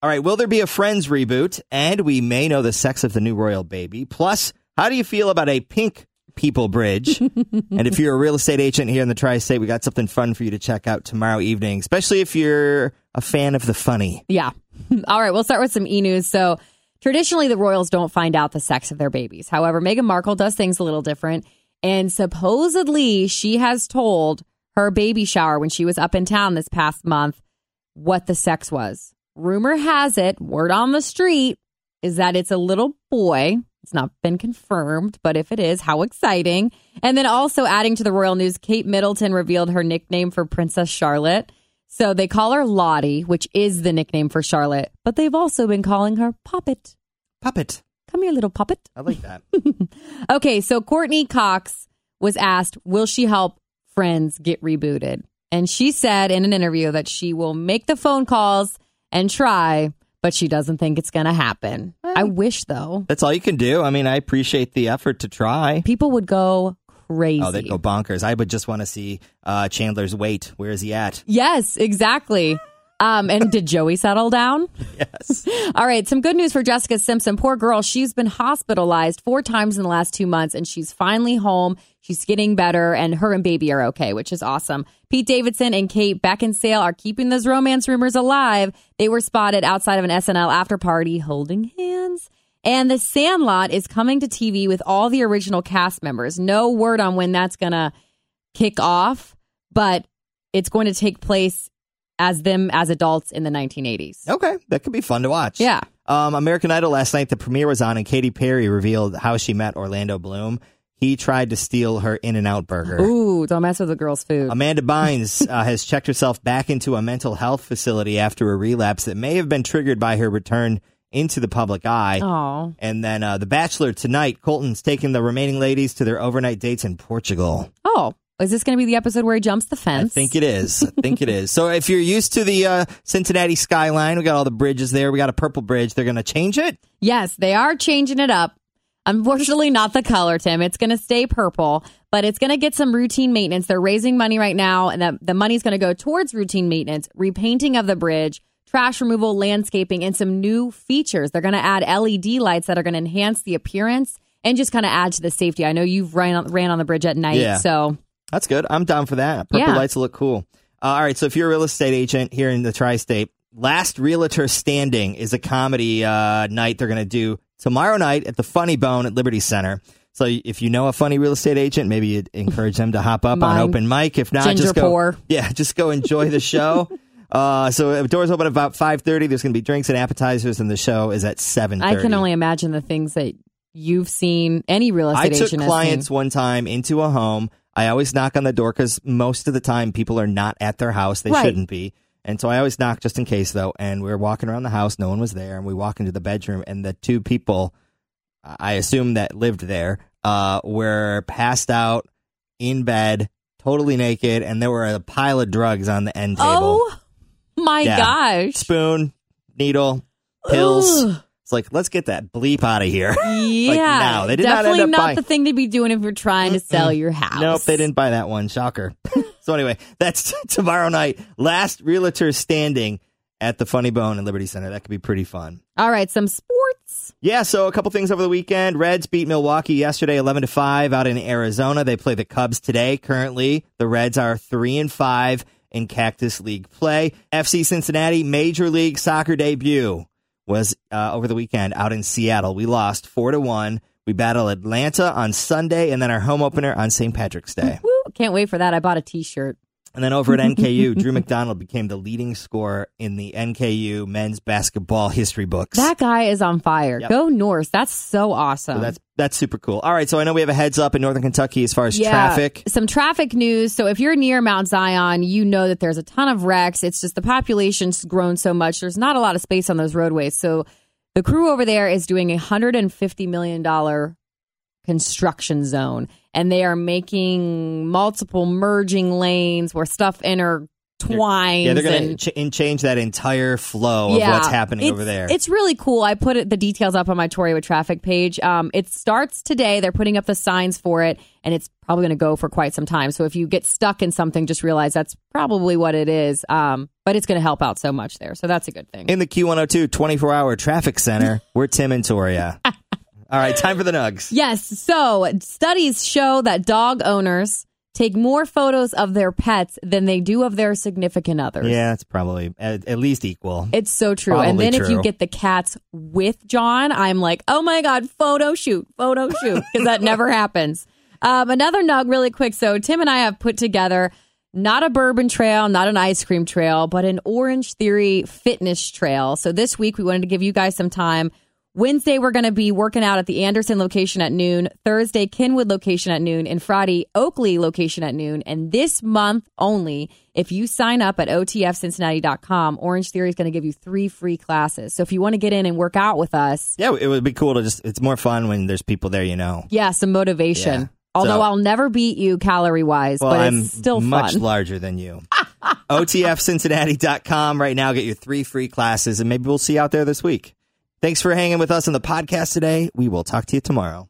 All right, will there be a Friends reboot? And we may know the sex of the new royal baby. Plus, how do you feel about a pink people bridge? And if you're a real estate agent here in the Tri-State, we got something fun for you to check out tomorrow evening, especially if you're a fan of the funny. Yeah. All right, we'll start with some e-news. So traditionally, the royals don't find out the sex of their babies. However, Meghan Markle does things a little different. And supposedly, she has told her baby shower when she was up in town this past month what the sex was. Rumor has it, word on the street, is that it's a little boy. It's not been confirmed, but if it is, how exciting. And then also adding to the royal news, Kate Middleton revealed her nickname for Princess Charlotte. So they call her Lottie, which is the nickname for Charlotte, but they've also been calling her Poppet. Poppet. Come here, little Poppet. I like that. Okay, so Courtney Cox was asked, will she help Friends get rebooted? And she said in an interview that she will make the phone calls and try, but she doesn't think it's going to happen. I wish, though. That's all you can do. I mean, I appreciate the effort to try. People would go crazy. Oh, they'd go bonkers. I would just want to see Chandler's weight. Where is he at? Yes, exactly. And did Joey settle down? Yes. All right. Some good news for Jessica Simpson. Poor girl. She's been hospitalized 4 times in the last 2 months, and she's finally home. She's getting better, and her and baby are okay, which is awesome. Pete Davidson and Kate Beckinsale are keeping those romance rumors alive. They were spotted outside of an SNL after party holding hands. And The Sandlot is coming to TV with all the original cast members. No word on when that's going to kick off, but it's going to take place as them as adults in the 1980s. Okay, that could be fun to watch. Yeah. American Idol last night, the premiere was on, and Katy Perry revealed how she met Orlando Bloom. He tried to steal her In-N-Out burger. Ooh, don't mess with the girl's food. Amanda Bynes has checked herself back into a mental health facility after a relapse that may have been triggered by her return into the public eye. Aww. And then The Bachelor tonight, Colton's taking the remaining ladies to their overnight dates in Portugal. Oh, is this going to be the episode where he jumps the fence? I think it is. So if you're used to the Cincinnati skyline, we got all the bridges there. We got a purple bridge. They're going to change it? Yes, they are changing it up. Unfortunately, not the color, Tim. It's going to stay purple, but it's going to get some routine maintenance. They're raising money right now, and the money's going to go towards routine maintenance, repainting of the bridge, trash removal, landscaping, and some new features. They're going to add LED lights that are going to enhance the appearance and just kind of add to the safety. I know you've ran on the bridge at night, yeah. So... That's good. I'm down for that. Purple lights will look cool. All right. So if you're a real estate agent here in the Tri-State, Last Realtor Standing is a comedy night they're going to do tomorrow night at the Funny Bone at Liberty Center. So if you know a funny real estate agent, maybe you'd encourage them to hop up on open mic. If not, just go enjoy the show. So doors open about 5:30. There's going to be drinks and appetizers, and the show is at 7:30. I can only imagine the things that you've seen any real estate agent. I took clients one time into a home. I always knock on the door because most of the time people are not at their house. They shouldn't be. And so I always knock just in case, though. And we were walking around the house. No one was there. And we walk into the bedroom. And the 2 people, I assume that lived there, were passed out in bed, totally naked. And there were a pile of drugs on the end table. Oh, my gosh. Spoon, needle, pills. Ugh. It's like, let's get that bleep out of here. Yeah. They did definitely not the thing to be doing if you're trying to sell your house. Nope, they didn't buy that one. Shocker. So anyway, that's tomorrow night. Last Realtor Standing at the Funny Bone and Liberty Center. That could be pretty fun. All right, some sports. Yeah, so a couple things over the weekend. Reds beat Milwaukee yesterday 11-5 out in Arizona. They play the Cubs today. Currently, the Reds are 3-5 in Cactus League play. FC Cincinnati Major League Soccer debut was over the weekend out in Seattle. We lost 4-1. We battle Atlanta on Sunday, and then our home opener on St. Patrick's Day. Woo, can't wait for that. I bought a T-shirt. And then over at NKU, Drew McDonald became the leading scorer in the NKU men's basketball history books. That guy is on fire. Yep. Go Norse. That's so awesome. So that's super cool. All right, so I know we have a heads up in Northern Kentucky as far as traffic. Some traffic news. So if you're near Mount Zion, you know that there's a ton of wrecks. It's just the population's grown so much. There's not a lot of space on those roadways. So the crew over there is doing a $150 million construction zone, and they are making multiple merging lanes where stuff enter twines. Yeah, they're going to change that entire flow of what's happening over there. It's really cool. I put the details up on my Toria with Traffic page. It starts today. They're putting up the signs for it, and it's probably going to go for quite some time. So if you get stuck in something, just realize that's probably what it is. But it's going to help out so much there. So that's a good thing. In the Q102 24-hour traffic center, we're Tim and Toria. All right, time for the nugs. Yes. So studies show that dog owners take more photos of their pets than they do of their significant others. Yeah, it's probably at least equal. It's so true. Probably and then true. If you get the cats with John, I'm like, oh my God, photo shoot, because that never happens. Another nug really quick. So Tim and I have put together not a bourbon trail, not an ice cream trail, but an Orange Theory fitness trail. So this week we wanted to give you guys some time. Wednesday, we're going to be working out at the Anderson location at noon, Thursday, Kenwood location at noon, and Friday, Oakley location at noon. And this month only, if you sign up at otfcincinnati.com, Orange Theory is going to give you 3 free classes. So if you want to get in and work out with us. Yeah, it would be cool to just, it's more fun when there's people there, you know. Yeah, some motivation. Yeah. Although I'll never beat you calorie-wise, but it's still fun. Much larger than you. otfcincinnati.com right now, get your 3 free classes, and maybe we'll see you out there this week. Thanks for hanging with us on the podcast today. We will talk to you tomorrow.